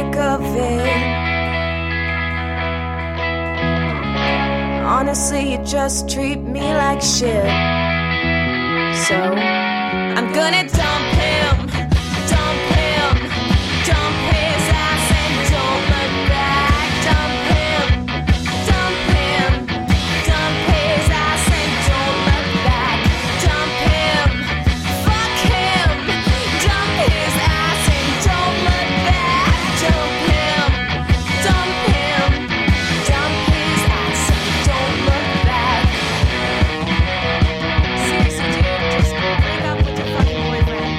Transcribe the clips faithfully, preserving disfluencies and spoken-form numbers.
thick of it. Honestly, you just treat me like shit. So I'm gonna dump him, dump him, dump his ass and don't look back. Dump him, dump him, dump his ass and don't look back. Dump him, fuck him, dump his ass and don't look back. Dump him, dump him, dump his ass and don't look back. Seriously, dude, just break up with your fucking boyfriend.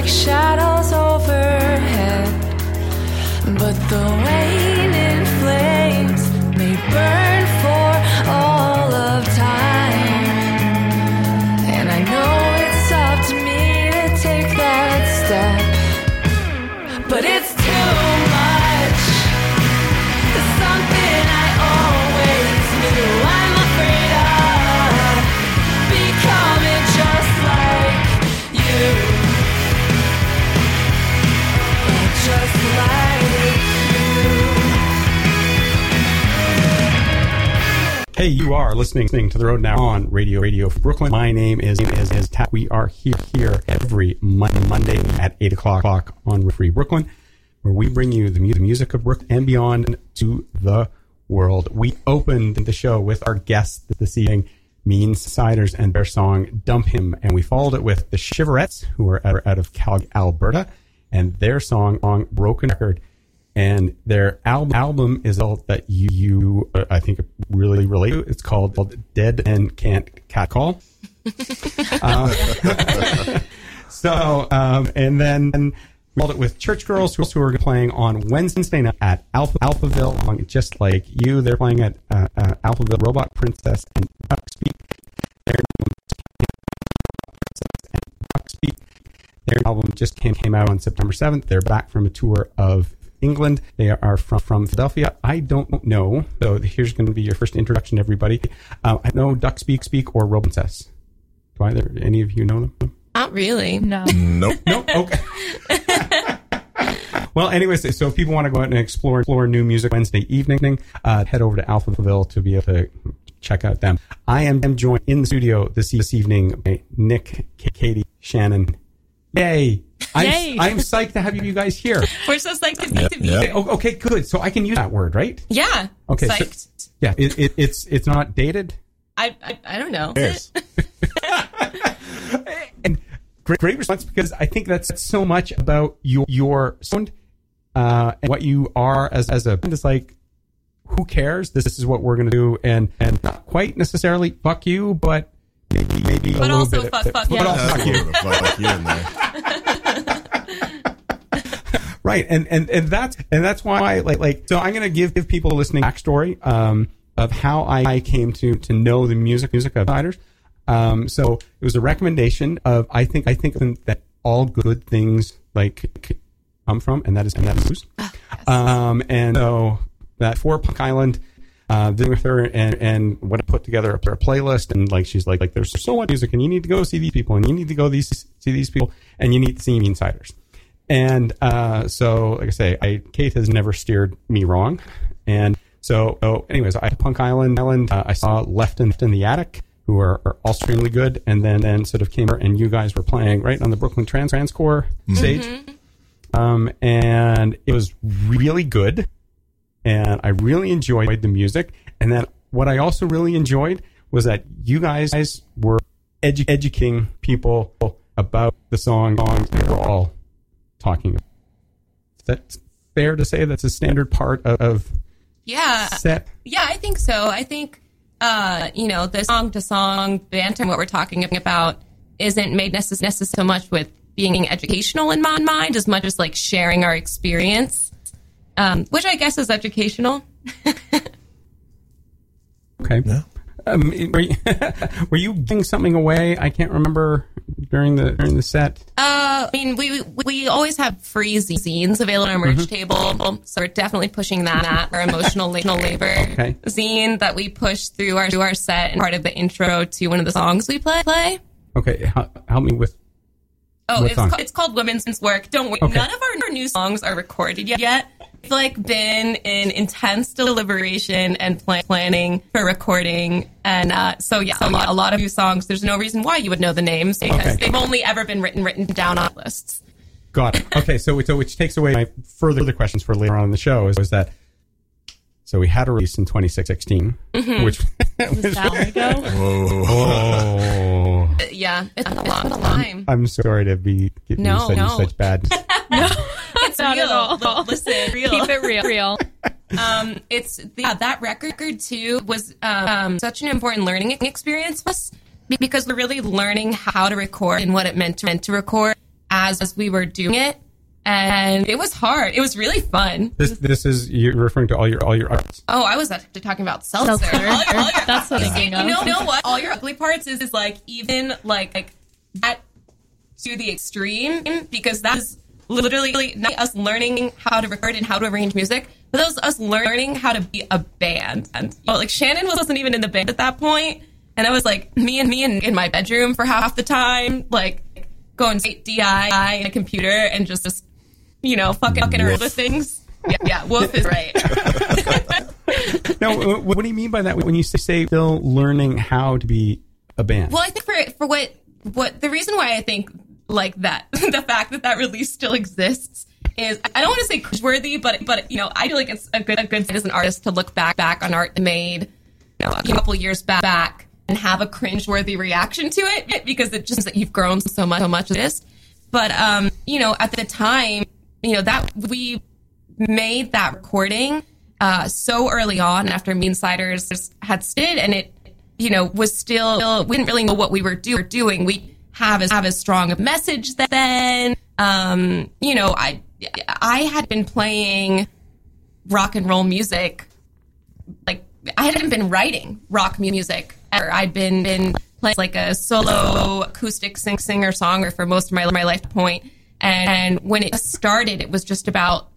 like shadows overhead, but the rain in flames may burn for all of time. And I know it's up to me to take that step, but it's too much. There's something I always knew I'm afraid of, becoming just like you, just like you. Hey, you are listening to The Rodent Hour on Radio Radio Brooklyn. My name is is, is Tack. We are here here every Monday, Monday at eight o'clock on Free Brooklyn, where we bring you the music of Brooklyn and beyond to the world. We opened the show with our guests this evening, Mean Siders and their song Dump Him, and we followed it with the Shiverettes, who are out of Calgary, Alberta, and their song on Broken Record. And their album album is all that you, you uh, I think, really relate to. It's called, called Dead and Can't Cat Call. uh, so, um, and then and we followed it with Church Girls, who, who are playing on Wednesday night at Alpha, Alphaville, on Just Like You. They're playing at uh, uh, Alphaville, Robot Princess, and Duckspeak. They're Their album just came, came out on September seventh. They're back from a tour of England. They are from, from Philadelphia. I don't know. So here's going to be your first introduction, everybody. Uh, I know Duckspeak, Speak, or Robot Princess. Do either any of you know them? Not really. No. Nope. Nope. Okay. Well, anyways, so if people want to go out and explore, explore new music Wednesday evening, uh, head over to Alphaville to be able to check out them. I am joined in the studio this, this evening by Nick, Katie, Shannon. Yay! I'm, Yay. I'm psyched to have you guys here. We're so psyched to, yep, to be yep. here. Okay, okay, good. So I can use that word, right? Yeah. Okay. Psyched. So, yeah. It, it, it's it's not dated. I I, I don't know. And great great response, because I think that's so much about your your sound uh, and what you are as as a band. It's like, who cares? This, this is what we're gonna do, and and not quite necessarily fuck you, but. Maybe, maybe but also fuck, fuck, but yeah. also fuck you. Fuck you in there. Right, and, and and that's and that's why like like so I'm gonna give give people listening backstory um of how I came to to know the music music of Siders. Um, so it was a recommendation of I think I think that all good things like come from, and that is and that is oh, yes. um and so that for Punk Island. Uh, dealing with her and, and what I put together a playlist, and like she's like like there's so much music, and you need to go see these people, and you need to go these see these people, and you need to see Mean Siders. And uh, so like I say, I Kate has never steered me wrong, and so oh anyways, I Punk Island Island uh, I saw Left in, in the Attic, who are, are all extremely good, and then then sort of came over, and you guys were playing right on the Brooklyn Trans Transcore mm-hmm. stage, um, and it was really good. And I really enjoyed the music. And then what I also really enjoyed was that you guys were edu- educating people about the song, songs they were all talking about. Is that fair to say that's a standard part of, of yeah. set? Yeah, I think so. I think, uh, you know, the song-to-song banter, what we're talking about, isn't made necessary necess- so much with being educational in mind as much as, like, sharing our experience. Um, which I guess is educational. Okay. Yeah. Um, were, you, were you giving something away? I can't remember during the during the set. Uh, I mean, we we, we always have free zines available on our merch mm-hmm. table, so we're definitely pushing that at our emotional labor okay. zine that we push through our through our set and part of the intro to one of the songs we play. play. Okay, help me with. Oh, it's called, it's called Women's Work. Don't worry, okay. None of our new songs are recorded yet. It's like been in intense deliberation and plan- planning for recording, and uh, so yeah, a lot, a lot of new songs. There's no reason why you would know the names because okay. they've only ever been written written down on lists. Got it. Okay, so so which takes away my further questions for later on in the show is, is that. So we had a release in twenty sixteen, mm-hmm. which was that long ago. Whoa. Whoa. Yeah, it's a long time. I'm sorry to be giving no, you no. such bad. No, it's not real. At all. Listen, real. Keep it real. real. Um, it's the, yeah, that record too was um, such an important learning experience for us because we're really learning how to record and what it meant to, meant to record. as, as we were doing it. And it was hard. It was really fun. This this is, you're referring to all your all your arts. Oh, I was actually talking about seltzer. seltzer. All your, all your That's what I'm thinking of. You know, know what? All Your Ugly Parts is, is like even like like that to the extreme, because that is literally not us learning how to record and how to arrange music, but that was us learning how to be a band. And you know, like Shannon wasn't even in the band at that point, and I was like me and me and in my bedroom for half the time, like going straight D I and a computer and just just. You know, fucking fucking around with things. Yeah, yeah, Wolf is right. Now, what do you mean by that when you say still learning how to be a band? Well, I think for for what what the reason why I think like that, the fact that that release still exists is, I don't want to say cringeworthy, but but you know, I feel like it's a good a good as an artist to look back back on art made, you know, a couple years back back and have a cringeworthy reaction to it, because it just means that you've grown so much so much of this. But um, you know, at the time, you know, that we made that recording uh, so early on after Mean Siders had started, and it, you know, was still, we didn't really know what we were, do, were doing. We have as, have as strong a message then. Um, you know, I I had been playing rock and roll music. Like, I hadn't been writing rock music ever. I'd been, been playing like a solo acoustic sing, singer-songwriter for most of my, my life point. And when it started, it was just about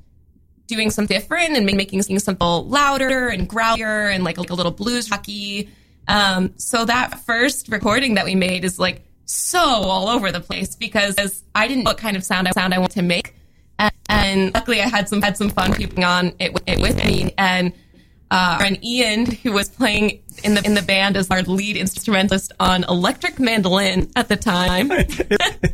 doing something different and making something louder and growlier and like, like a little blues rocky. Um, so that first recording that we made is like so all over the place, because I didn't know what kind of sound I sound I wanted to make. And, and luckily, I had some had some fun keeping on it with, it with me. And uh, our friend Ian, who was playing in the in the band as our lead instrumentalist on electric mandolin at the time.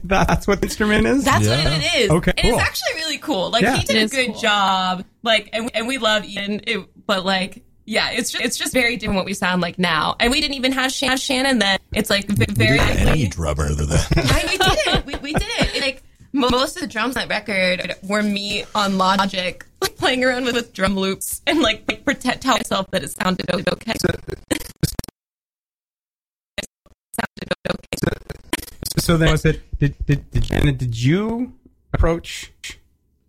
That's what the instrument is? That's yeah. what it is. Okay, and cool. It's actually really cool. Like, yeah. he did a good cool. job. Like, and, and we love Ian, it, but like, yeah, it's just, it's just very different what we sound like now. And we didn't even have Shannon, Shannon then. It's like very... We didn't any drummer then. I, we didn't. We, we didn't. It, like, most of the drums on that record were me on Logic, like, playing around with, with drum loops and like, like pretend, tell myself that it sounded okay. So, sounded okay. So, so then was it, did, did, did, Janet, did you approach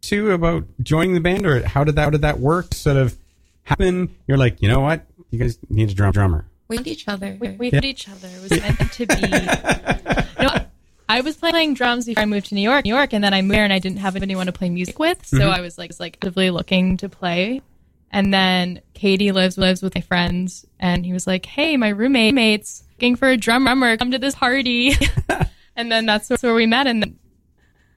Sue about joining the band, or how did that, how did that work sort of happen? You're like, you know what? You guys need a drum, drummer. We found each other. We, we yeah. found each other. It was meant to be. No, I was playing drums before I moved to New York, New York, and then I moved there and I didn't have anyone to play music with, so mm-hmm. I was like, was like actively looking to play. And then Katie lives lives with my friends, and he was like, "Hey, my roommate's looking for a drummer. Come to this party." And then that's where we met, and then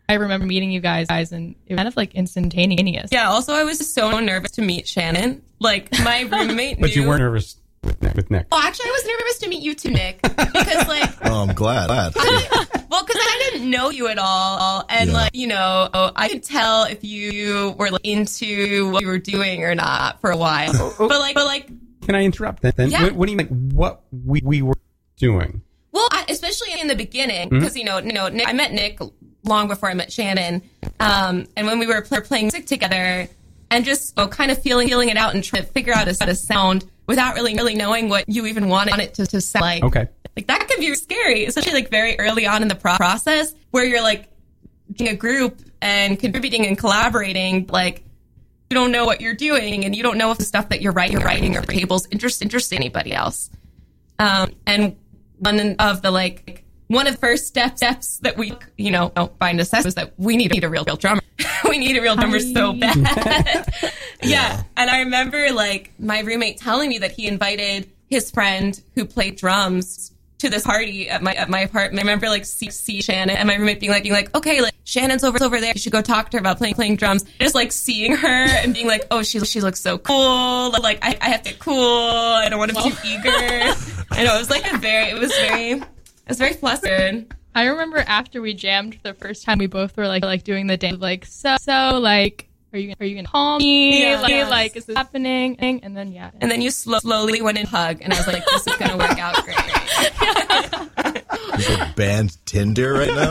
I remember meeting you guys, and it was kind of like instantaneous. Yeah. Also, I was so nervous to meet Shannon. Like, my roommate. But knew- you weren't nervous. With Nick, with Nick. Well, actually, I was nervous to meet you too, Nick, because like, oh, I'm glad. glad. I, well, because I didn't know you at all, and yeah. like, you know, I could tell if you were like, into what you were doing or not for a while. Oh, oh. But like, but like, can I interrupt that? Then, yeah. what, what do you mean? What we we were doing? Well, I, especially in the beginning, because mm-hmm. you know, you know, Nick, I met Nick long before I met Shannon, um, and when we were play, playing music together, and just you know, kind of feeling feeling it out and trying to figure out how to sound. Without really really knowing what you even wanted it to, to sound like. Okay. Like, that could be scary, especially like very early on in the pro- process where you're like being a group and contributing and collaborating, like you don't know what you're doing and you don't know if the stuff that you're writing, you're writing or tables interest interest anybody else. Um, and one of the like one of the first step, steps that we you know by necessity was that we need, need a real real drummer. We need a real drummer so bad. yeah. yeah. And I remember like my roommate telling me that he invited his friend who played drums to this party at my at my apartment. I remember like see, see Shannon and my roommate being like being like, okay, like Shannon's over over there. You should go talk to her about playing playing drums. Just like seeing her and being like, oh, she she looks so cool. Like I, I have to cool. I don't want to be too eager. I know it was like a very it was very it was very flustered. I remember after we jammed the first time, we both were like, like doing the dance, like so, so, like, are you, are you gonna call me? Yeah, like, yes. like, is this happening? And then yeah, and then you slow, slowly went in hug, and I was like, this is gonna work out great. Is it band Tinder right now?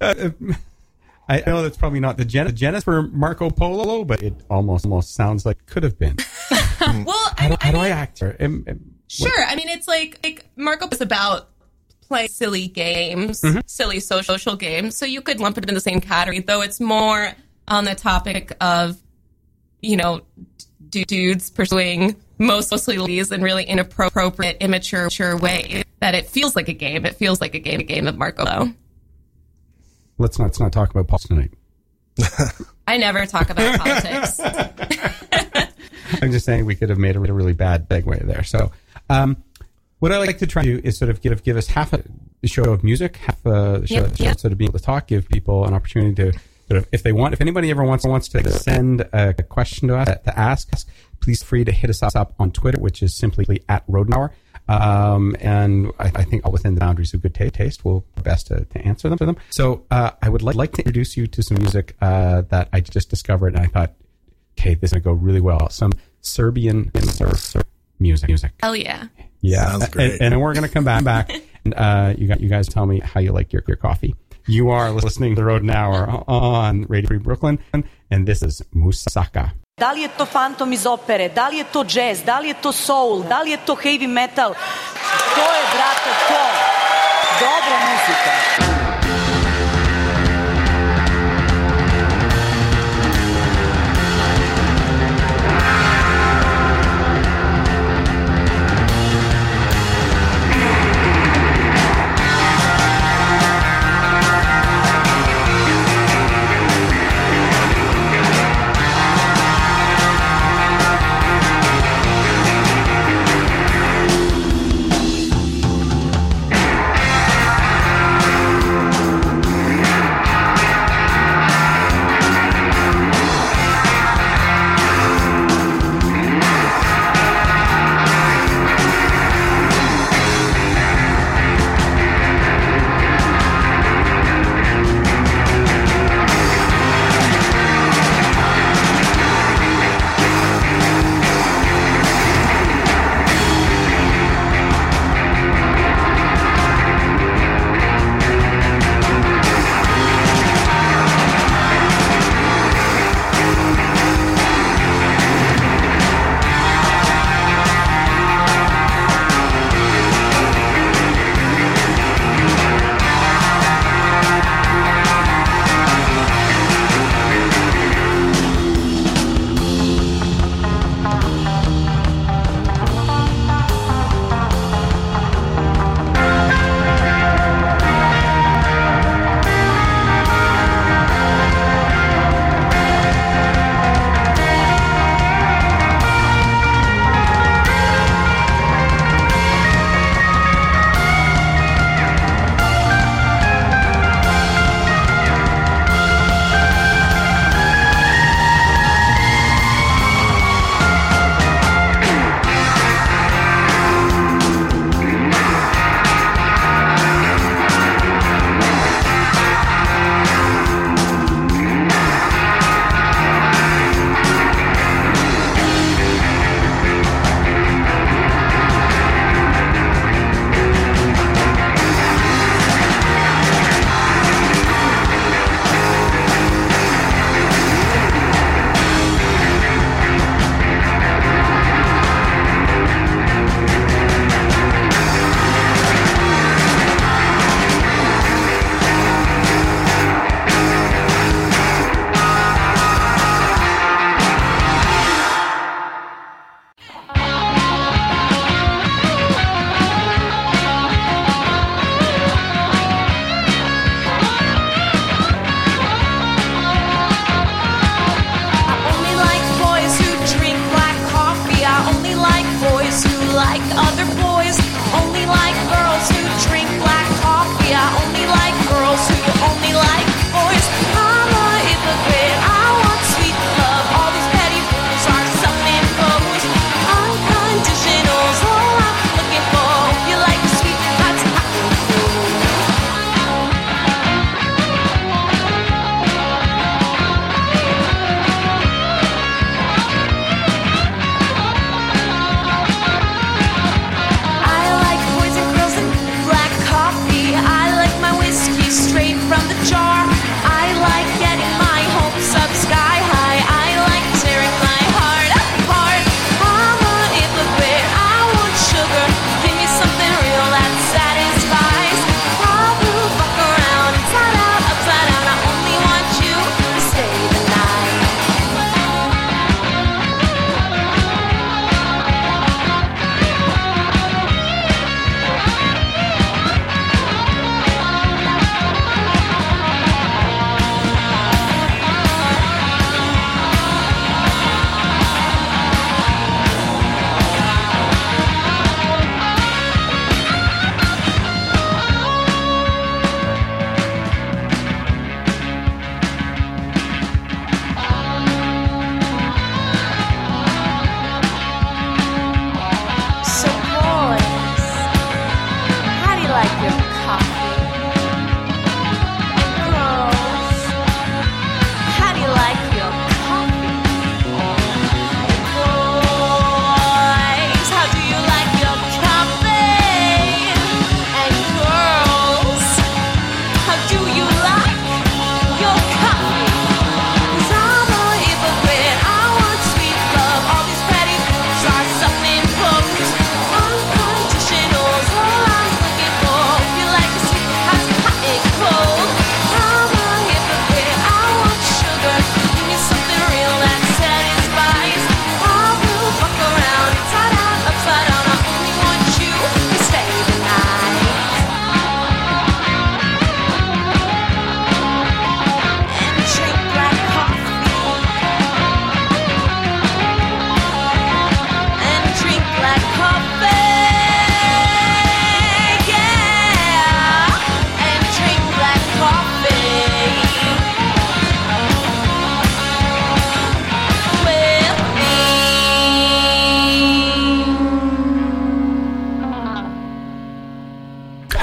uh, I know that's probably not the gen- genesis for Marco Polo, but it almost almost sounds like could have been. Well, how, I mean, how do I act? Or, am, am, sure, what? I mean, it's like like Marco was about. play silly games, mm-hmm. silly social games. So you could lump it in the same category, though it's more on the topic of, you know, d- dudes pursuing mostly ladies in really inappropriate, immature ways. That it feels like a game. It feels like a game, a game of Marco Polo. Let's not, let's not talk about politics tonight. I never talk about politics. I'm just saying we could have made a really bad segue there. So um, what I like to try to do is sort of give give us half a show of music, half a show, yep, show yep. sort of being able to talk, give people an opportunity to sort of, if they want, if anybody ever wants wants to send a question to us, to ask, please free to hit us up on Twitter, which is simply at Rodent Hour. Um, and I, I think all within the boundaries of good t- taste, we'll do best to, to answer them for them. So uh, I would like, like to introduce you to some music uh, that I just discovered, and I thought, okay, this is going to go really well. Some Serbian surf music. music. Hell yeah. Yeah. Sounds great. And, and we're going to come back, back and uh, you, got, you guys tell me how you like your, your coffee. You are listening to The Rodent Hour on Radio Free Brooklyn, and this is Moussaka. Da li je to Phantom iz opere, da li je to jazz, da li je to soul, da li je to heavy metal, to je, brate, to, dobra muzika.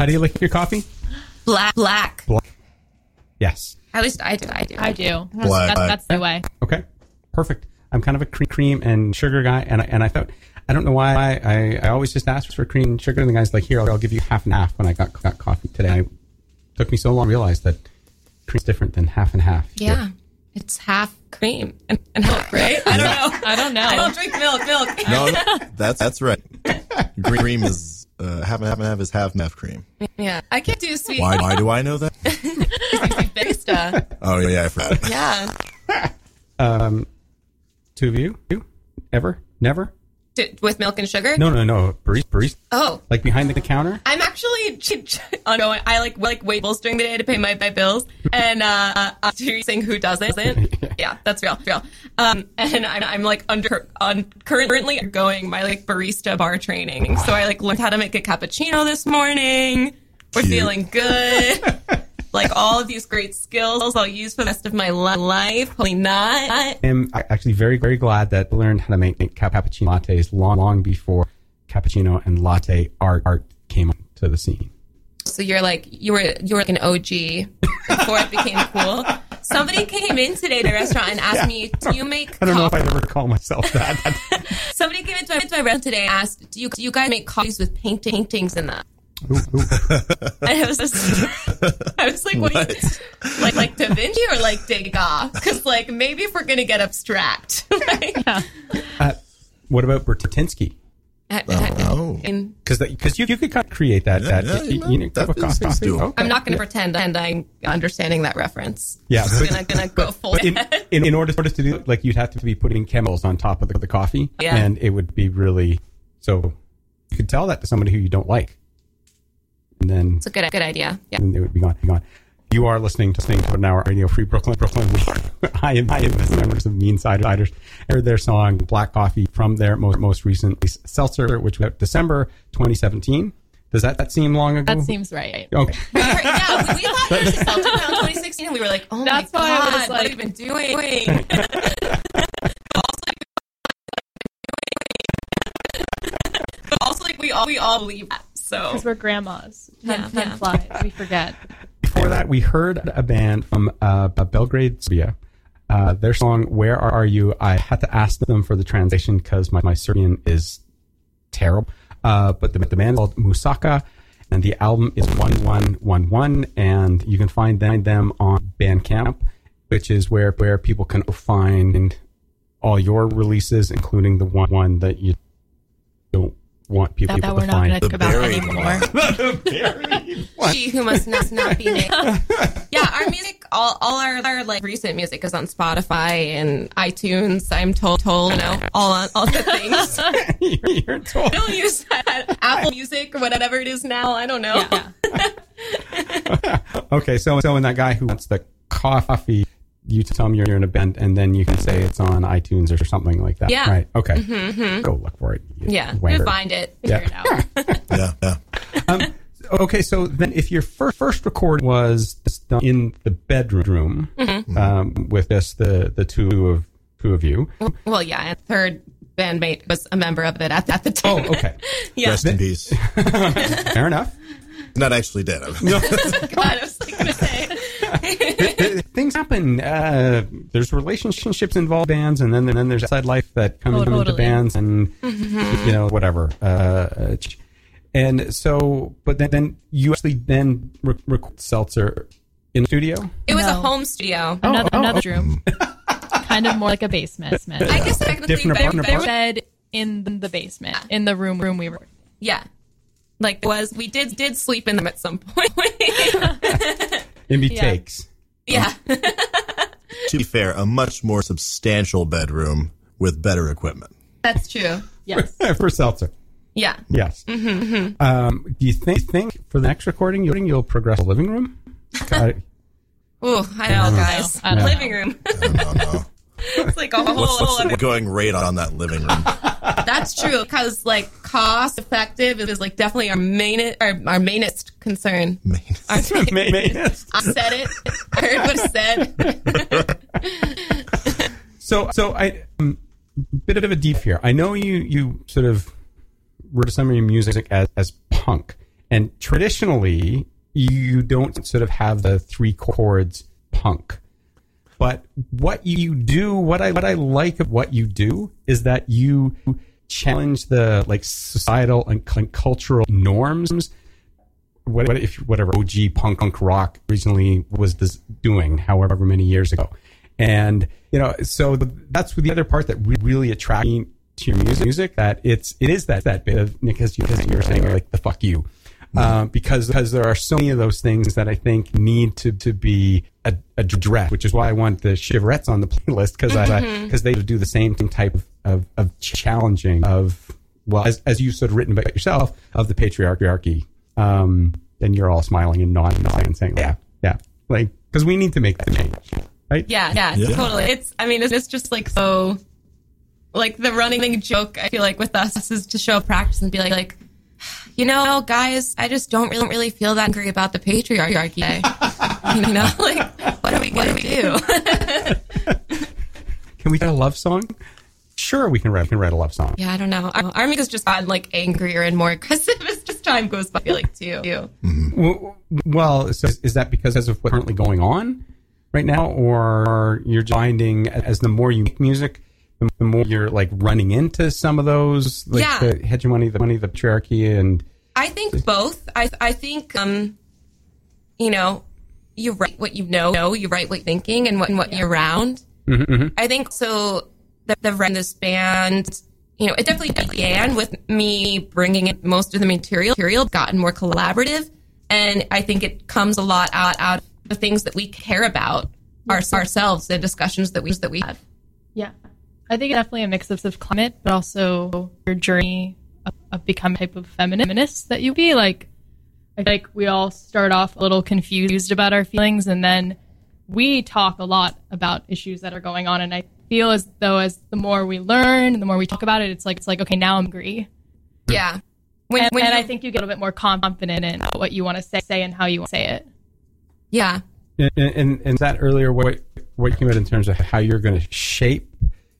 do you lick your coffee? Black. Black. Black. Yes. At least I do. I do. I do. That's, black. That's, that's the way. Okay. Perfect. I'm kind of a cream and sugar guy, and I, and I thought, I don't know why, I, I, I always just asked for cream and sugar, and the guy's like, here, I'll, I'll give you half and half when I got, got coffee today. It took me so long to realize that cream's different than half and half. Yeah. Here. It's half cream and, and milk, right? I don't know. I don't know. I don't drink milk. Milk. No, no, that's that's right. Cream is uh, half and half and half is half and half cream. Yeah, I can't do sweet. Why? Why do I know that? Oh yeah, I forgot. Yeah. um, two of you? You? Ever? Never? With milk and sugar? No, no, no. Barista. barista. Oh. Like behind the counter? I'm actually, oh no, I like like wait bills during the day to pay my, my bills. And uh, I'm saying who doesn't. Yeah, that's real. real. Um, and I'm, I'm like under, on, currently going my like barista bar training. So I like learned how to make a cappuccino this morning. We're Cute. feeling good. Like all of these great skills I'll use for the rest of my life. Hopefully not. I'm actually very, very glad that I learned how to make, make cappuccino lattes long, long before cappuccino and latte art art came to the scene. So you're like, you were you were like an O G before it became cool. Somebody came in today to the restaurant and asked yeah. me, do you make coffee? I don't know if I'd ever call myself that. Somebody came into my, into my restaurant today and asked, do you, do you guys make coffees with paint, paintings in them? Ooh, ooh. I was just, I was like, what? what? You, like, like Da Vinci or like Degas? Because like maybe if we're gonna get abstract, like, yeah. uh, what about Bertinsky? Oh, because oh. because you you could create that yeah, that yeah, you, you know, that cost coffee. Okay. I'm not gonna yeah. pretend and I'm understanding that reference. Yeah, I'm but, gonna gonna but, go full. In, in in order to do like you'd have to be putting chemicals on top of the, the coffee, yeah. and it would be really so. You could tell that to somebody who you don't like. And then it's a good, good idea. Yeah. And they would be gone, be gone. You are listening to listening to an hour Radio Free Brooklyn, Brooklyn. I am I am the members of Mean Siders. I heard their song "Black Coffee" from their most most recent seltzer, which was December twenty seventeen. Does that, that seem long ago? That seems right. Okay. We were, yeah, we thought there was a seltzer around twenty sixteen, and we were like, "Oh That's my god, I was like, what have you been doing?" But also, like we all we all believe that. Because so. we're grandmas. Time, yeah, time yeah. flies. We forget. Before that, we heard a band from uh, Belgrade, Serbia. Uh, their song, Where Are You? I had to ask them for the translation because my, my Serbian is terrible. Uh, but the, the band is called Moussaka, and the album is one one one one, and you can find them, them on Bandcamp, which is where, where people can find all your releases, including the one, one that you don't want people that, that to we're find not the about buried anymore. The buried one. She who must not, not be named. Yeah, our music, all, all our, our like recent music is on Spotify and iTunes. I'm told, told, you know, all on all the things. you're, you're told. Don't use that. Apple Music, whatever it is now. I don't know. Yeah. Okay, so so when that guy who wants the coffee, you tell him you're, you're in a band, and then you can say it's on iTunes or something like that. Yeah. Right. Okay. Mm-hmm, mm-hmm. Go look for it. You yeah. Wanker. Find it. Figure yeah. it out. yeah. yeah. Um, okay. So then if your first, first record was done in the bedroom mm-hmm. um, with this, the, the two of two of you. Well, yeah. And third bandmate was a member of it at, at the time. Oh, okay. yeah. Rest in peace. Fair enough. Not actually dead. No. God, I was like going to say. Things happen. Uh, there's relationships involved bands, and then and then there's side life that comes oh, totally. into bands, and mm-hmm. you know whatever. Uh, and so, but then, then you actually then record re- Seltzer in the studio. It was no. a home studio, oh, another, oh, another oh. room, kind of more like a basement. I guess technically, different apartment. They said in the basement, yeah. in the room room we were. Yeah, like it was we did did sleep in them at some point. In yeah. takes. Yeah. Um, to be fair, a much more substantial bedroom with better equipment. That's true. Yes. For, for seltzer. Yeah. Yes. Mm-hmm, mm-hmm. Um, do you think, think for the next recording you'll progress the living room? God. Ooh, I know, guys. I don't know. Living room. I don't know. It's like a whole. What's, what's, we're going right on that living room. That's true, because like cost effective is like definitely our main our, our mainest concern. Mainest. Our main, mainest. I said it. I heard what it said. so so I um, bit of a deep here. I know you you sort of were to some of your music as as punk, And traditionally, you don't sort of have the three chords punk. But what you do, what I what I like of what you do is that you challenge the like societal and cultural norms. What, what if whatever O G punk, punk rock originally was this doing, however many years ago, and you know, so the, that's the other part that really attracts me to your music, music that it's it is that that bit of Nick, as you were saying, like the fuck you, uh, because because there are so many of those things that I think need to to be addressed, which is why I want the Shiverettes on the playlist, because mm-hmm. I because they do the same type of of, of challenging of well as, as you sort of written about yourself of the patriarchy. Um, and you're all smiling and nodding, nodding and saying, yeah, yeah. Like, because we need to make that change, right? Yeah, yeah, yeah, totally. It's, I mean, it's just like so, like the running joke, I feel like with us is to show practice and be like, like, you know, guys, I just don't really, really feel that angry about the patriarchy. You know, like, what are we going to do? Can we get a love song? Sure, we can write, we can write a love song. Yeah, I don't know. Our, our music has just gotten like angrier and more aggressive as just time goes by. I feel like too. Mm-hmm. Well, well so is, is that because as of what's currently going on right now, or you're finding as the more you make music, the, the more you're like running into some of those, like yeah. the hegemony, the money, the patriarchy, and I think both. I I think um, you know, you write what you know, you write what you're thinking, and what and what yeah. you're around. Mm-hmm, mm-hmm. I think so. The run this band, you know, it definitely began with me bringing in most of the material, material gotten more collaborative. And I think it comes a lot out, out of the things that we care about our, ourselves, the discussions that we that we have. Yeah. I think it's definitely a mix of, of climate, but also your journey of, of becoming a type of feminist that you be. Like, I feel like we all start off a little confused about our feelings, and then we talk a lot about issues that are going on, and I feel as though as the more we learn, the more we talk about it, it's like it's like okay, now I'm angry. Yeah. When, and, when and I think you get a little bit more confident in what you want to say, say and how you want to say it. Yeah. And, and and that earlier what what you came out in terms of how you're going to shape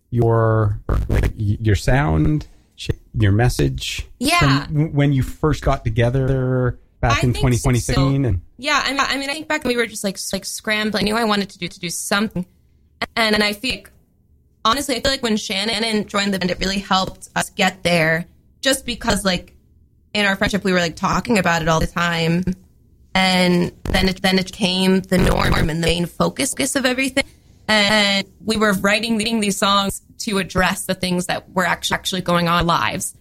your like your sound, shape your message. Yeah. From when you first got together back I in twenty sixteen, so. and yeah, I mean, I mean, I think back when we were just like like scrambling. I knew I wanted to do to do something, and and I feel. Like, honestly, I feel like when Shannon joined the band, it really helped us get there just because, like, in our friendship, we were, like, talking about it all the time. And then it, then it came the norm and the main focus of everything. And we were writing these songs to address the things that were actually, actually going on in our lives.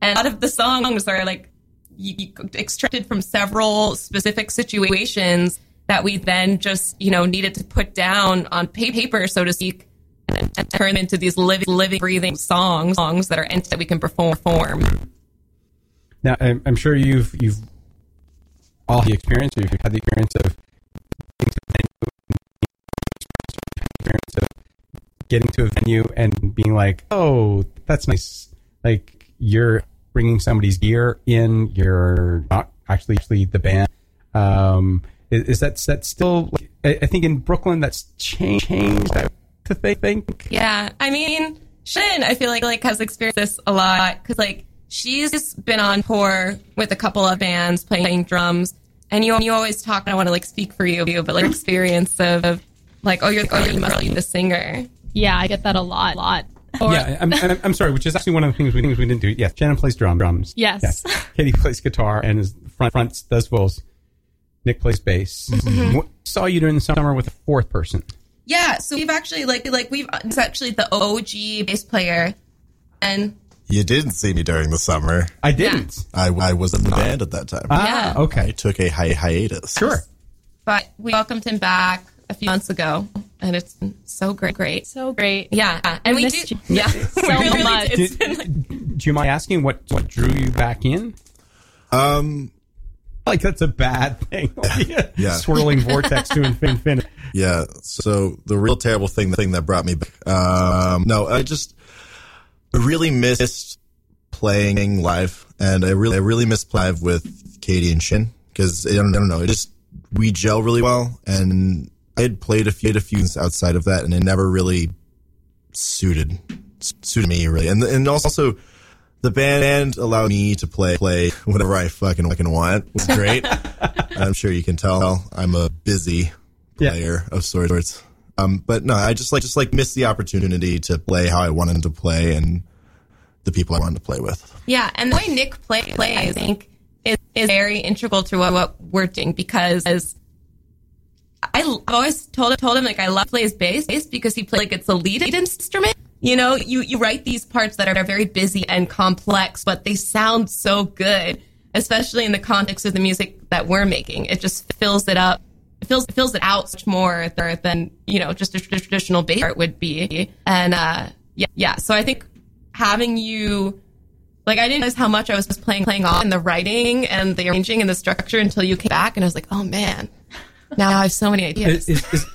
And a lot of the songs are, like, you, you extracted from several specific situations that we then just, you know, needed to put down on paper, so to speak. And, and turn into these living, living, breathing songs, songs that are ent- that we can perform. Now, I'm, I'm sure you've you've all the experience. Or you've had the experience of experience of getting to a venue and being like, "Oh, that's nice." Like you're bringing somebody's gear in. You're not actually actually the band. Um, is, is that that still? Like, I, I think in Brooklyn, that's changed. changed that, to think. Yeah, I mean, Shin, I feel like like has experienced this a lot because like she's been on tour with a couple of bands playing, playing drums, and you you always talk. And I want to like speak for you, but like experience of, of like oh you're oh you must be the singer. Yeah, I get that a lot, a lot. Or, yeah, I'm, I'm I'm sorry, which is actually one of the things we things we didn't do. Yeah, Shannon plays drum, drums. Yes. yes. Katie plays guitar and is front fronts does vocals. Nick plays bass. Mm-hmm. What, saw you during the summer with a fourth person. Yeah, so we've actually, like, like we've it's actually the O G bass player, and... You didn't see me during the summer. I didn't. Yeah. I, I was in the band at that time. Ah, yeah. Okay. I took a hi- hiatus. Sure. But we welcomed him back a few months ago, and it's been so great. great. So great. Yeah, and, and we do... Yeah, so really, much. It's been like, do you mind asking what, what drew you back in? Um... Like that's a bad thing. yeah. yeah. Swirling vortex to infinity. Yeah. So the real terrible thing, the thing that brought me back. Um, no, I just really missed playing live, and I really, I really missed playing live with Katie and Shin because I don't, I don't know, it just we gel really well, and I had played a few, a few things outside of that, and it never really suited suited me really, and and also The band allowed me to play play whatever I fucking, fucking want. It's great. I'm sure you can tell I'm a busy player yeah. of sorts. Um, but no, I just like just like missed the opportunity to play how I wanted to play and the people I wanted to play with. Yeah, and the way Nick play, play I think, is, is very integral to what, what we're doing because as I, I've always told told him like I love plays bass because he plays like it's a lead instrument. You know, you, you write these parts that are very busy and complex, but they sound so good, especially in the context of the music that we're making. It just fills it up, it fills it fills it out much more than, you know, just a traditional bass part would be. And uh, yeah, yeah. So I think having you, like, I didn't realize how much I was playing playing off in the writing and the arranging and the structure until you came back, and I was like, oh man. Now I have so many ideas. Is, is,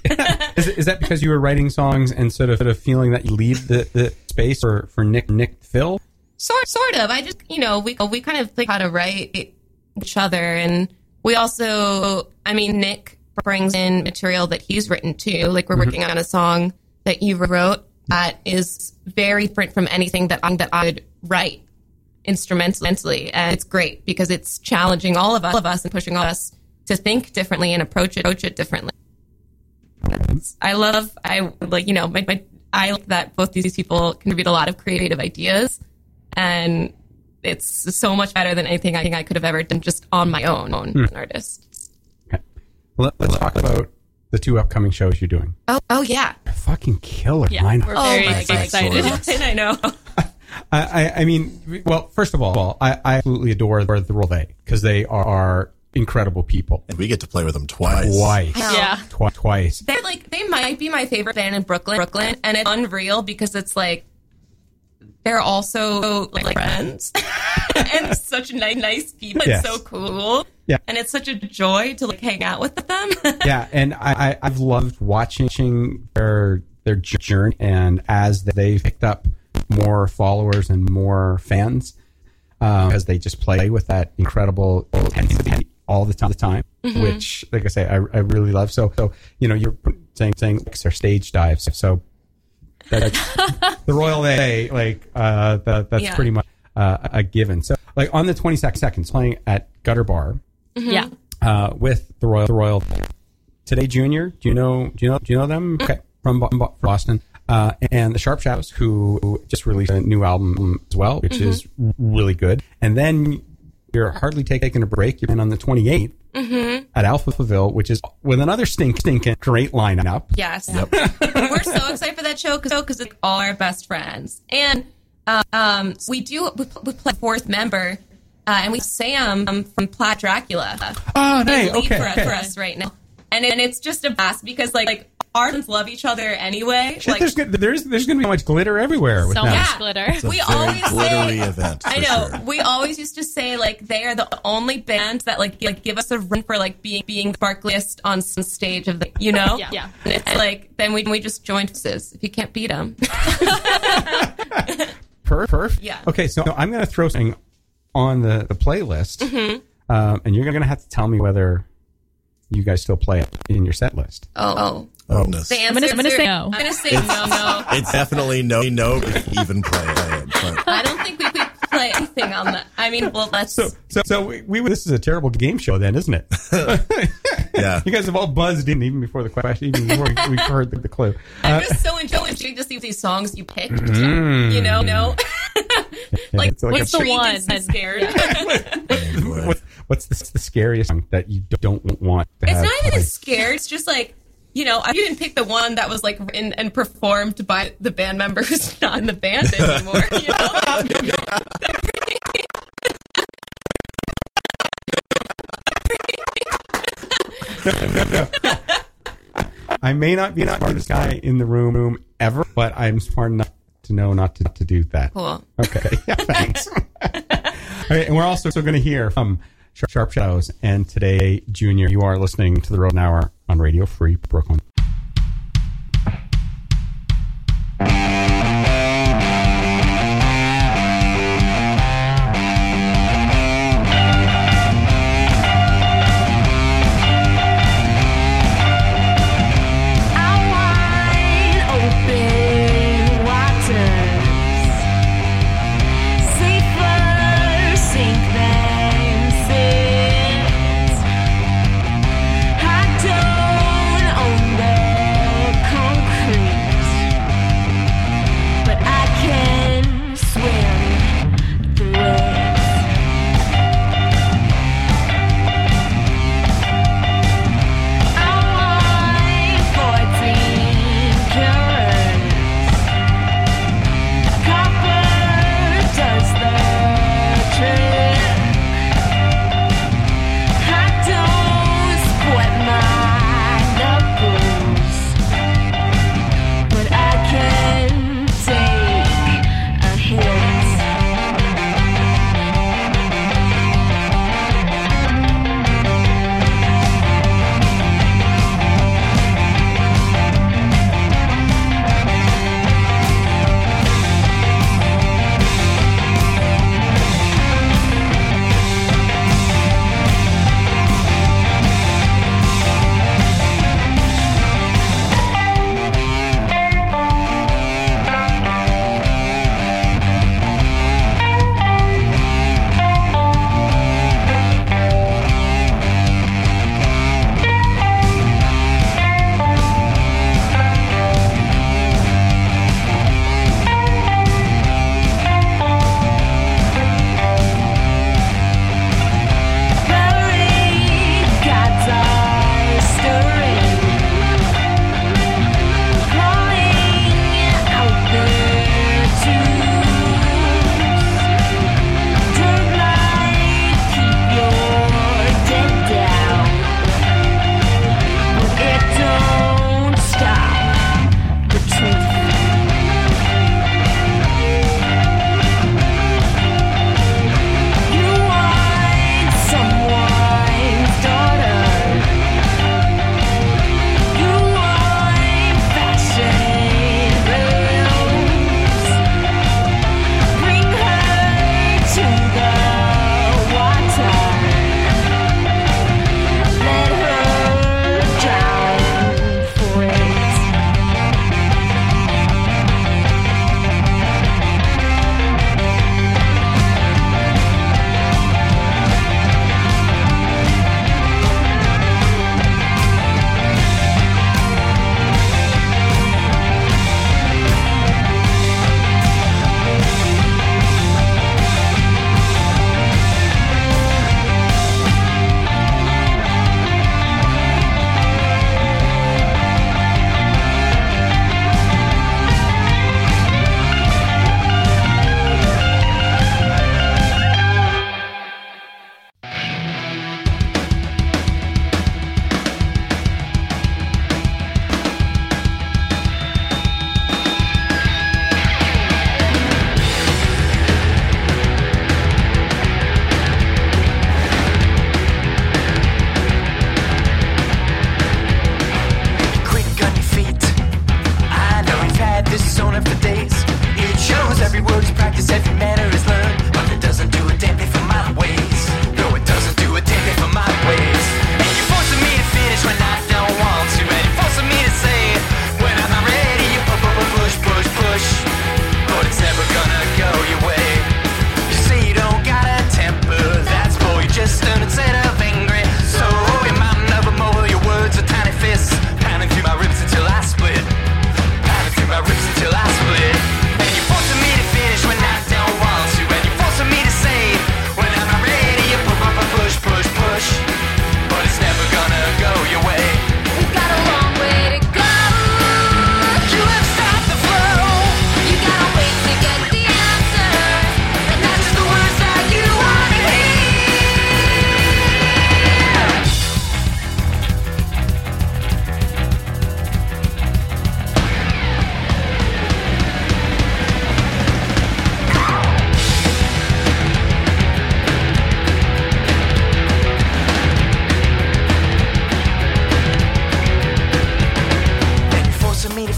is, is that because you were writing songs and sort of, sort of feeling that you leave the, the space for, for Nick Nick Phil? Sort sort of. I just, you know, we we kind of think how to write each other, and we also, I mean, Nick brings in material that he's written too. Like we're mm-hmm. working on a song that you wrote that is very different from anything that I, that I would write instrumentally, and it's great because it's challenging all of us, all of us, and pushing all of us to think differently and approach it, approach it differently. I love, I like, you know, my, my, I like that both these people contribute a lot of creative ideas, and it's so much better than anything I think I could have ever done just on my own, own hmm. as an artist. Okay. Let, let's talk about the two upcoming shows you're doing. Oh, oh yeah. You're fucking killer. Yeah, line we're up. Very oh excited. And I know. I, I, I mean, well, first of all, I, I absolutely adore the Royal Vale because they are incredible people, and we get to play with them twice. Twice, yeah, Twi- twice. They're like they might be my favorite band in Brooklyn, Brooklyn, and it's unreal because it's like they're also like, like friends and such nice, nice people. Yes. It's so cool, yeah, and it's such a joy to like hang out with them. Yeah, and I, I I've loved watching their their journey, and as they've picked up more followers and more fans, um, because they just play with that incredible intensity all the time, the time mm-hmm. which, like I say, I, I really love. So, so you know, you're saying saying like, they're stage dives. So, like, the Royal Vale, like uh, the, that's yeah. pretty much uh, a given. So, like on the twenty-second, playing at Gutter Bar, mm-hmm. yeah, uh, with the Royal the Royal Today Junior. Do you know? Do you know? Do you know them? Mm-hmm. Okay, from, from Boston, uh, and the Sharp Shadows, who just released a new album as well, which mm-hmm. is really good. And then you're hardly taking a break. You're in on the twenty-eighth mm-hmm. at Alphaville, which is with another stink, stinking great lineup. Yes. Yep. We're so excited for that show because it's all our best friends. And um, we do, we, we play fourth member, uh, and we have Sam um, from Plax Dracula. Oh, nice. Okay. For, okay. for us right now. And, it, and it's just a blast because, like, like our friends love each other anyway. Shit, like, there's good, there's there's going to be so much glitter everywhere. With so that. much glitter. It's a we very always glittery say, event. I know. Sure. We always used to say like they are the only band that like like give us a run for like being being the sparkliest on some stage of the you know yeah. yeah. And it's like then we we just joined forces. If you can't beat them. Perf. Perf. Yeah. Okay, so I'm going to throw something on the the playlist, mm-hmm. um, and you're going to have to tell me whether you guys still play it in your set list. Oh. oh. Oh, no. I'm going to say no. I'm going to say it's, no, no. It's definitely no, no, if even play. But. I don't think we could play anything on that. I mean, well, that's... So, so, so we, we, this is a terrible game show then, isn't it? Yeah. You guys have all buzzed in even before the question, even before we heard the, the clue. I'm uh, just so enjoying to see these songs you picked. Mm, you know? No. Like, like, what's the one that's scared? what's, what's the, the scariest song that you don't want to it's have? It's not even played? Scared. It's just like... You know, I didn't pick the one that was like written and performed by the band member who's not in the band anymore. You know? no, no, no. I may not be the smartest guy in the room, room ever, but I'm smart enough to know not to, to do that. Cool. Okay. Yeah, thanks. All right, and we're also going to hear from Sharp Shadows and Today Junior. You are listening to The Rodent Hour on Radio Free Brooklyn. I wine open waters, safe.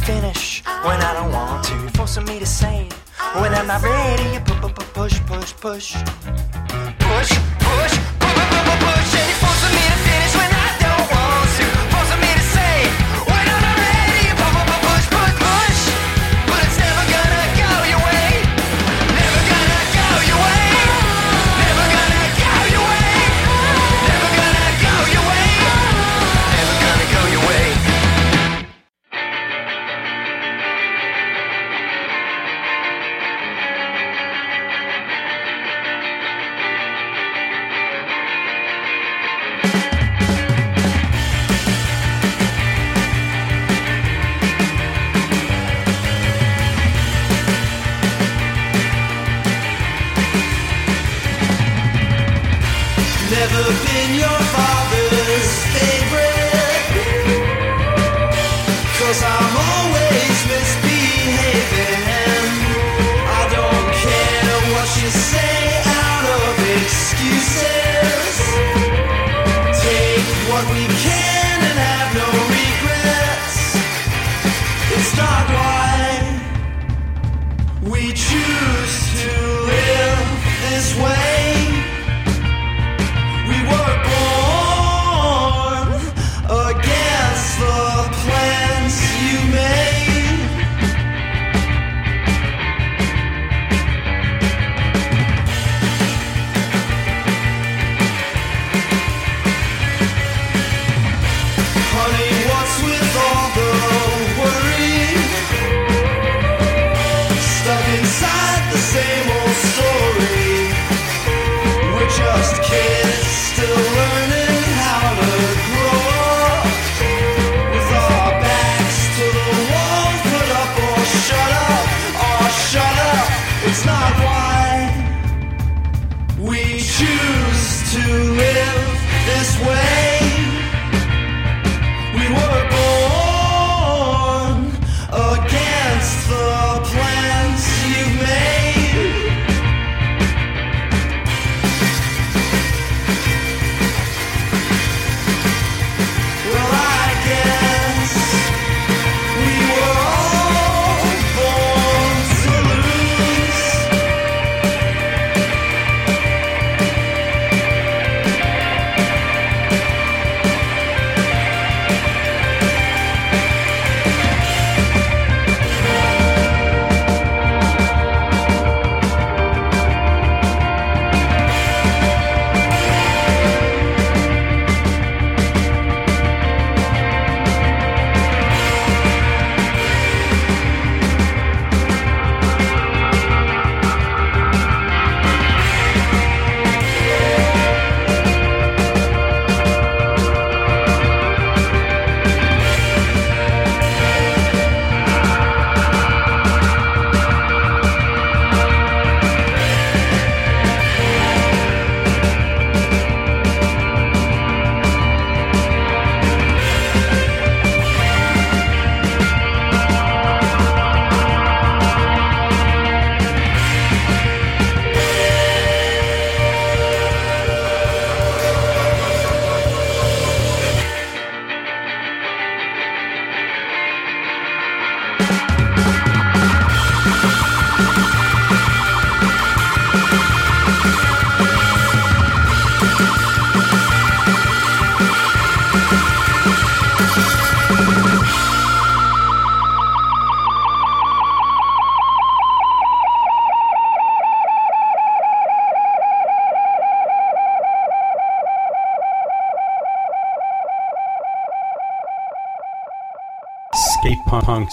finish when I don't want to, forcing me to say when I'm not ready. You push, push, push, push, push, push, and you're forcing me to finish when I don't want to, forcing me to say when I'm not ready. You push, push, push, but it's never gonna go your way, never gonna go your way, never gonna go your way, never gonna go your way, never gonna go your way.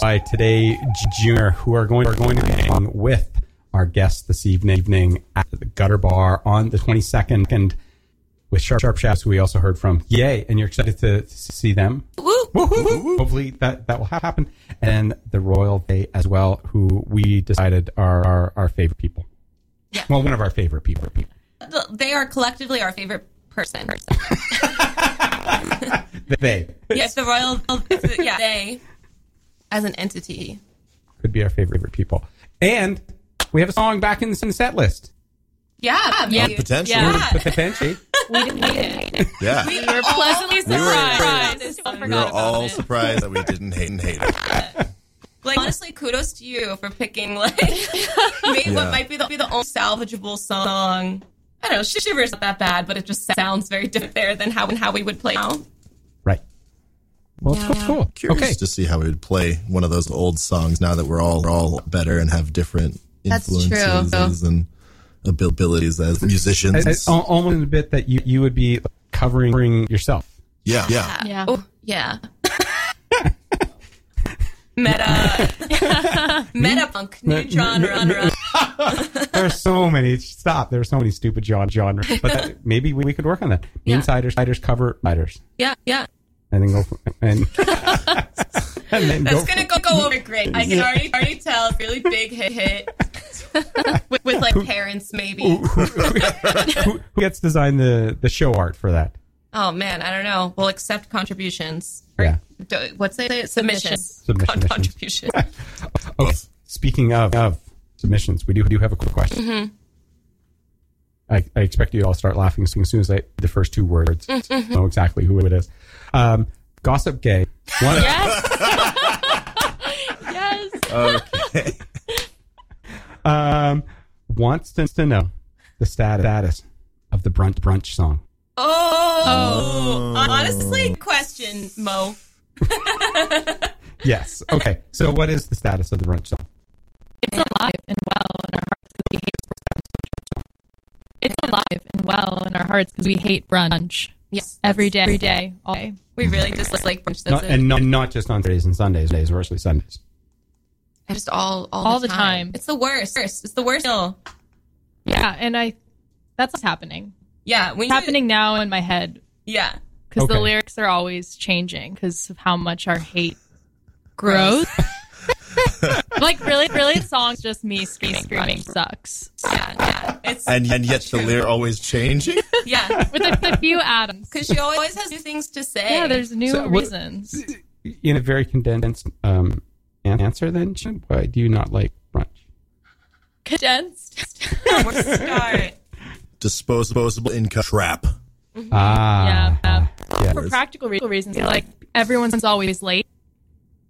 By Today Junior, who are going, are going to be along with our guest this evening, evening at the Gutter Bar on the twenty-second, and with Sharp, Sharp Shadows, who we also heard from. Yay! And you're excited to, to see them. Woo! Woo, woo, woo, woo. Hopefully that, that will happen. And the Royal Vale as well, who we decided are our, our favorite people. Yeah. Well, one of our favorite people. people. They are collectively our favorite person. person. They. Yes, the Royal Vale. Yeah, they. As an entity. Could be our favorite people. And we have a song back in the set list. Yeah. yeah. Oh, potentially. Yeah. Potentially. We didn't hate it. Yeah. We were pleasantly surprised. We were, we were all surprised that we didn't hate and hate it. honestly, kudos to you for picking like maybe yeah. what might be the, be the only salvageable song. I don't know, Shiver's not that bad, but it just sounds very different there than how and how we would play now. Right. Well, yeah. it's cool. Curious okay. to see how we would play one of those old songs now that we're all we're all better and have different influences That's true. and abilities as musicians. It's almost in the bit that you, you would be covering yourself. Yeah. Yeah. Yeah. Oh, yeah. Meta, meta punk, new genre. There's so many. Stop. There's so many stupid genres. But that, maybe we, we could work on that. Yeah. Mean Siders, Siders cover Siders. Yeah, yeah. And then go for, and, and then that's go gonna go, go over great. I can already already tell. Really big hit hit with, with like who, parents maybe. Who, who, who gets to design the the show art for that? Oh, man, I don't know. We'll accept contributions. Yeah. What's it? Submissions. Submissions. Contributions. Okay. Speaking of, of submissions, we do, we do have a quick question. Mm-hmm. I, I expect you all start laughing as soon as I the first two words. Mm-hmm. I don't know exactly who it is. Um, Gossip Gay. One yes. yes. Okay. Um, wants to know the status of the brunch brunch song. Oh, oh, honestly, question, Mo. Yes. Okay. So, what is the status of the brunch song? It's alive and well in our hearts because we hate brunch. It's alive and well in our hearts because we hate brunch. Yes, every day, every day, all day. We really just like brunch. That's not, and not, not just on Saturdays and Sundays, days, especially Sundays. I just all all, all the, the time. time. It's the worst. It's the worst. No. Yeah, and I. That's what's happening. Yeah, when it's you, happening now in my head. Yeah, because okay. the lyrics are always changing because of how much our hate grows. Like really, really, the song's just me screaming, screaming sucks. Yeah, yeah. It's and and yet true. The lyric always changing. Yeah, with a, a few atoms because she always has new things to say. Yeah, there's new so, reasons. Well, in a very condensed um, answer, then why do you not like brunch? Condensed. We'll start. Disposable income trap. Mm-hmm. Ah, yeah, uh, yeah. For practical re- reasons, yeah. like everyone's always late,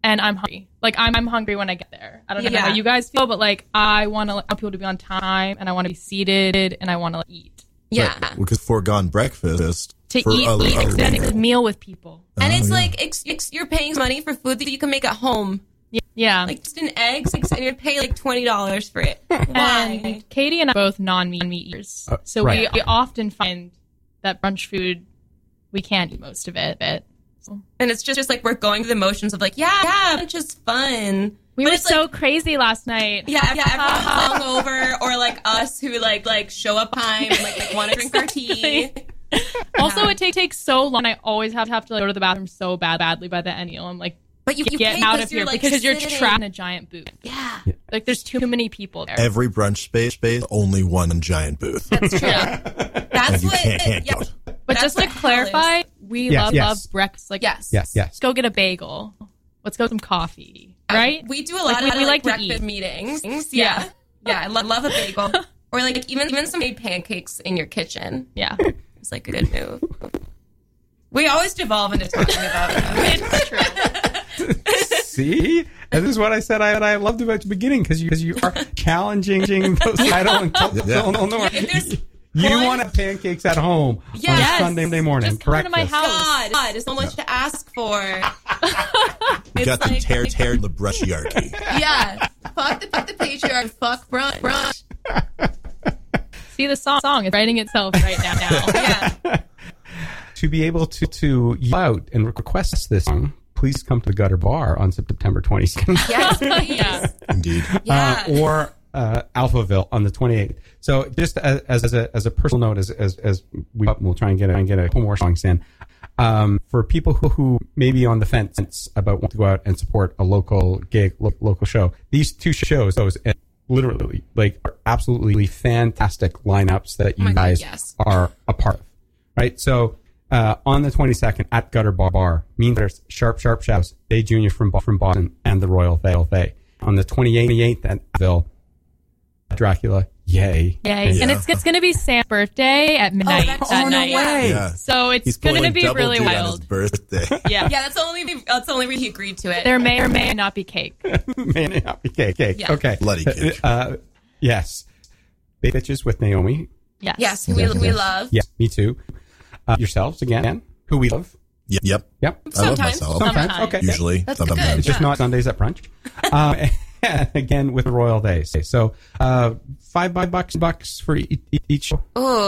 and I'm hungry. Like I'm, I'm hungry when I get there. I don't yeah. know how you guys feel, but like I want to people to be on time, and I want to be seated, and I want to like, eat. Yeah, because right. well, foregone breakfast to for eat, eat extended meal with people, oh, and it's yeah. like it's, it's, you're paying money for food that you can make at home. Yeah, like just an egg, and you'd pay like twenty dollars for it. Why? And Katie and I are both non-meat eaters, uh, so right. we, we often find that brunch food we can't eat most of it. But, so. And it's just, just like we're going through the motions of like, yeah, yeah, brunch is fun. We but were so like, crazy last night. Yeah, yeah, everyone hungover or like us who like like show up time and like, like want to drink exactly. our tea. Also, yeah. it take, takes so long. I always have, have to like, go to the bathroom so bad badly by the end. You know, I'm like. But you, you get out of here like because you're trapped in a giant booth. Yeah. yeah. Like there's too many people there. Every brunch space, space only one giant booth. That's true. That's what it, yeah. But That's just to clarify, is. we yes, love, yes. love breakfast. Like, yes. yes. Yes. Let's go get a bagel. Let's go get some coffee. Right? I, we do a lot like, of, we, we of like, like breakfast meetings. Yeah. Yeah. yeah. I love, love a bagel. Or like even, even some made pancakes in your kitchen. Yeah. It's like a good move. We always devolve into talking about it. It's true. See, and this is what I said I I loved about the beginning because you because you are challenging those. I don't know. You one, want a pancakes at home yes, on a Sunday morning? Just come to my house. God, God there's so much to ask for. You got like, the tear tear the brushiarchy. Yeah, fuck the fuck the patriarchy. Fuck brunch. brunch. See the song song is writing itself right now. now. Yeah. To be able to to yell out and request this song. Please come to the Gutter Bar on September twenty-second. Yes, yes. Indeed. Yeah. Uh, or uh, Alphaville on the twenty-eighth. So just as, as a as a personal note, as as, as we we'll try and get a, and get a couple more songs in. Um, for people who, who may be on the fence about wanting to go out and support a local gig, lo- local show, these two shows, those literally like are absolutely fantastic lineups that you oh guys God, yes. are a part of, right? So. Uh, on the twenty-second at Gutter Bar, Mean Siders, Sharp Sharp Shadows, Today Junior from from Boston, and the Royal Vale. On the twenty-eighth at Alphaville, Dracula, Yay. Yay. Yeah. And it's it's going to be Sam's birthday at midnight. Oh, that oh, night. No way. Yeah. So it's going to be really G wild. On his birthday. Yeah. Yeah, that's only that's the only reason he agreed to it. There may or may not be cake. May or not be cake. Cake. Yeah. Okay. Bloody cake. Uh, yes. Big Bitches with Naomi. Yes. Yes, who we, we love. Yeah, me too. Uh, yourselves again, who we love. Yep. Yep. Sometimes. I love myself. Sometimes. Sometimes. Okay. Usually. That's sometimes. Good. It's just yeah. not Sundays at brunch. Um, and again with the Royal Vale. So uh, five by bucks bucks for e- each. Oh,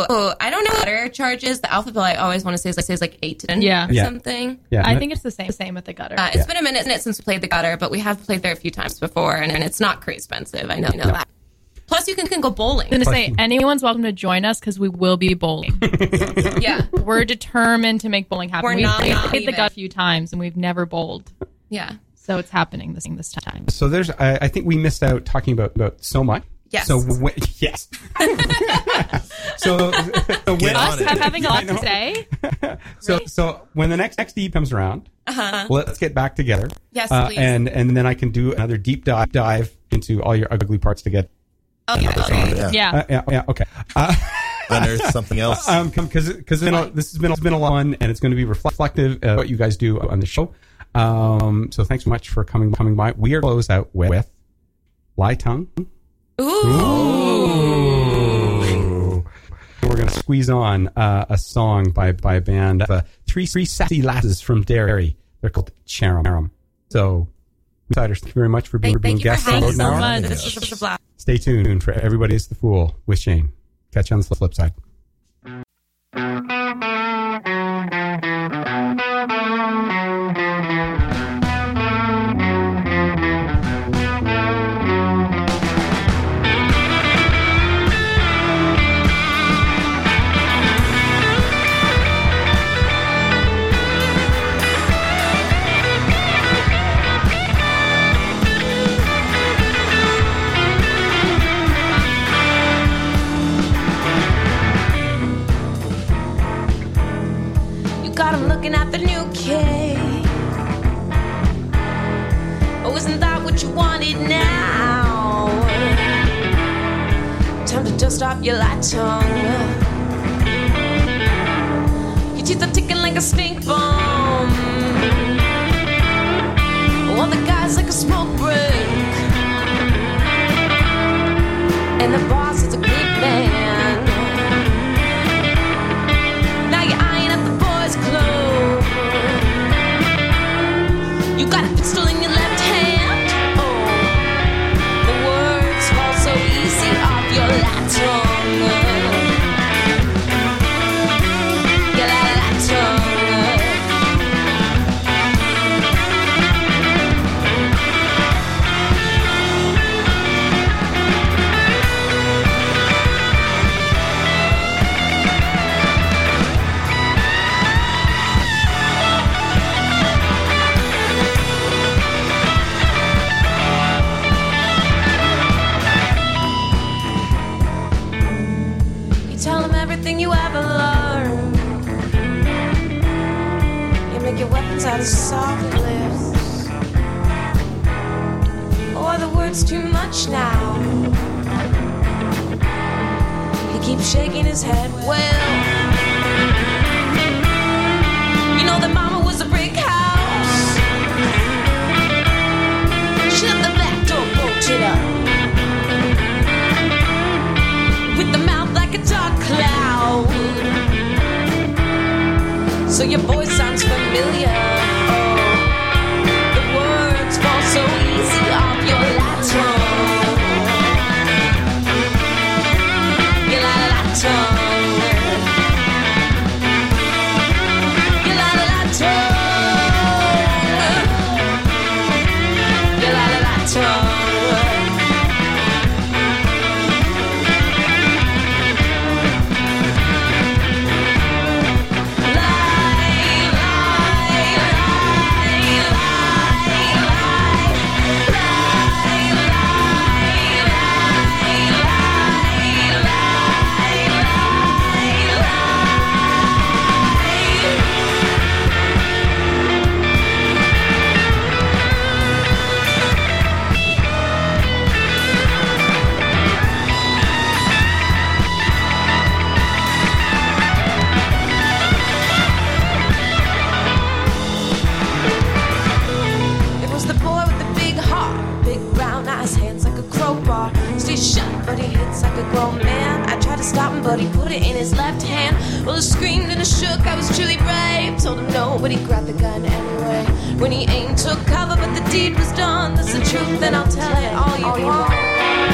oh, I don't know. Gutter charges the Alphaville. I always want to say is like says like eight to ten. Yeah. Or yeah. something. Yeah. I think it's the same. Same with the Gutter. Uh, it's yeah. been a minute since we played the Gutter, but we have played there a few times before, and, and it's not crazy expensive. I know, no. know that. Plus, you can, can go bowling. I was going to say, anyone's welcome to join us because we will be bowling. Yeah. We're determined to make bowling happen. We're we've not played the Gutter a few times, and we've never bowled. Yeah. So it's happening this, this time. So there's, I, I think we missed out talking about, about so much. Yes. So, we, yes. so, so when us I'm having a lot to say. so, right? so when the next, next D comes around, uh-huh. let's get back together. Yes, uh, please. And, and then I can do another deep dive, dive into all your ugly parts together. Oh, yeah. Okay. Yeah. Yeah. Uh, yeah, yeah, okay. Uh, Unearth something else. Um, because because this has been it's been a lot of fun, and it's going to be reflective of what you guys do on the show. Um, so thanks so much for coming coming by. We are closed out with, with Lie Tongue. Ooh. Ooh. We're going to squeeze on uh, a song by by a band of uh, three three sassy lasses from Derry. They're called Cherym. So, Siders, thank you very much for being, thank, for being thank guests. You for thank you so much. This was such a blast. Stay tuned for Everybody's the Fool with Shane. Catch you on the flip side. At the new cake, oh, isn't that what you wanted now? Time to dust off your light tongue. Your teeth are ticking like a stink bomb. All the guys like a smoke break, and the boss is a great man. Now you're eyeing up the boys' clothes. You got a pistol in your left hand. Oh, the words fall so easy off your light tongue. Your light you ever learned. You make your weapons out of soft lips. Oh, are the words too much now? He keeps shaking his head. Well, you know that mama was a brick house. Shut the back door, bolt it up. With the mouth like a dark cloud. So your voice sounds familiar. Oh, the words fall so easy off your tongue. Your tongue. big heart, big brown eyes, hands like a crowbar. Stays shut, but he hits like a grown man. I tried to stop him, but he put it in his left hand. Well, I screamed and I shook, I was truly brave. Told him no, but he grabbed the gun anyway. When he aimed, took cover, but the deed was done. That's the truth, and I'll tell it all you want.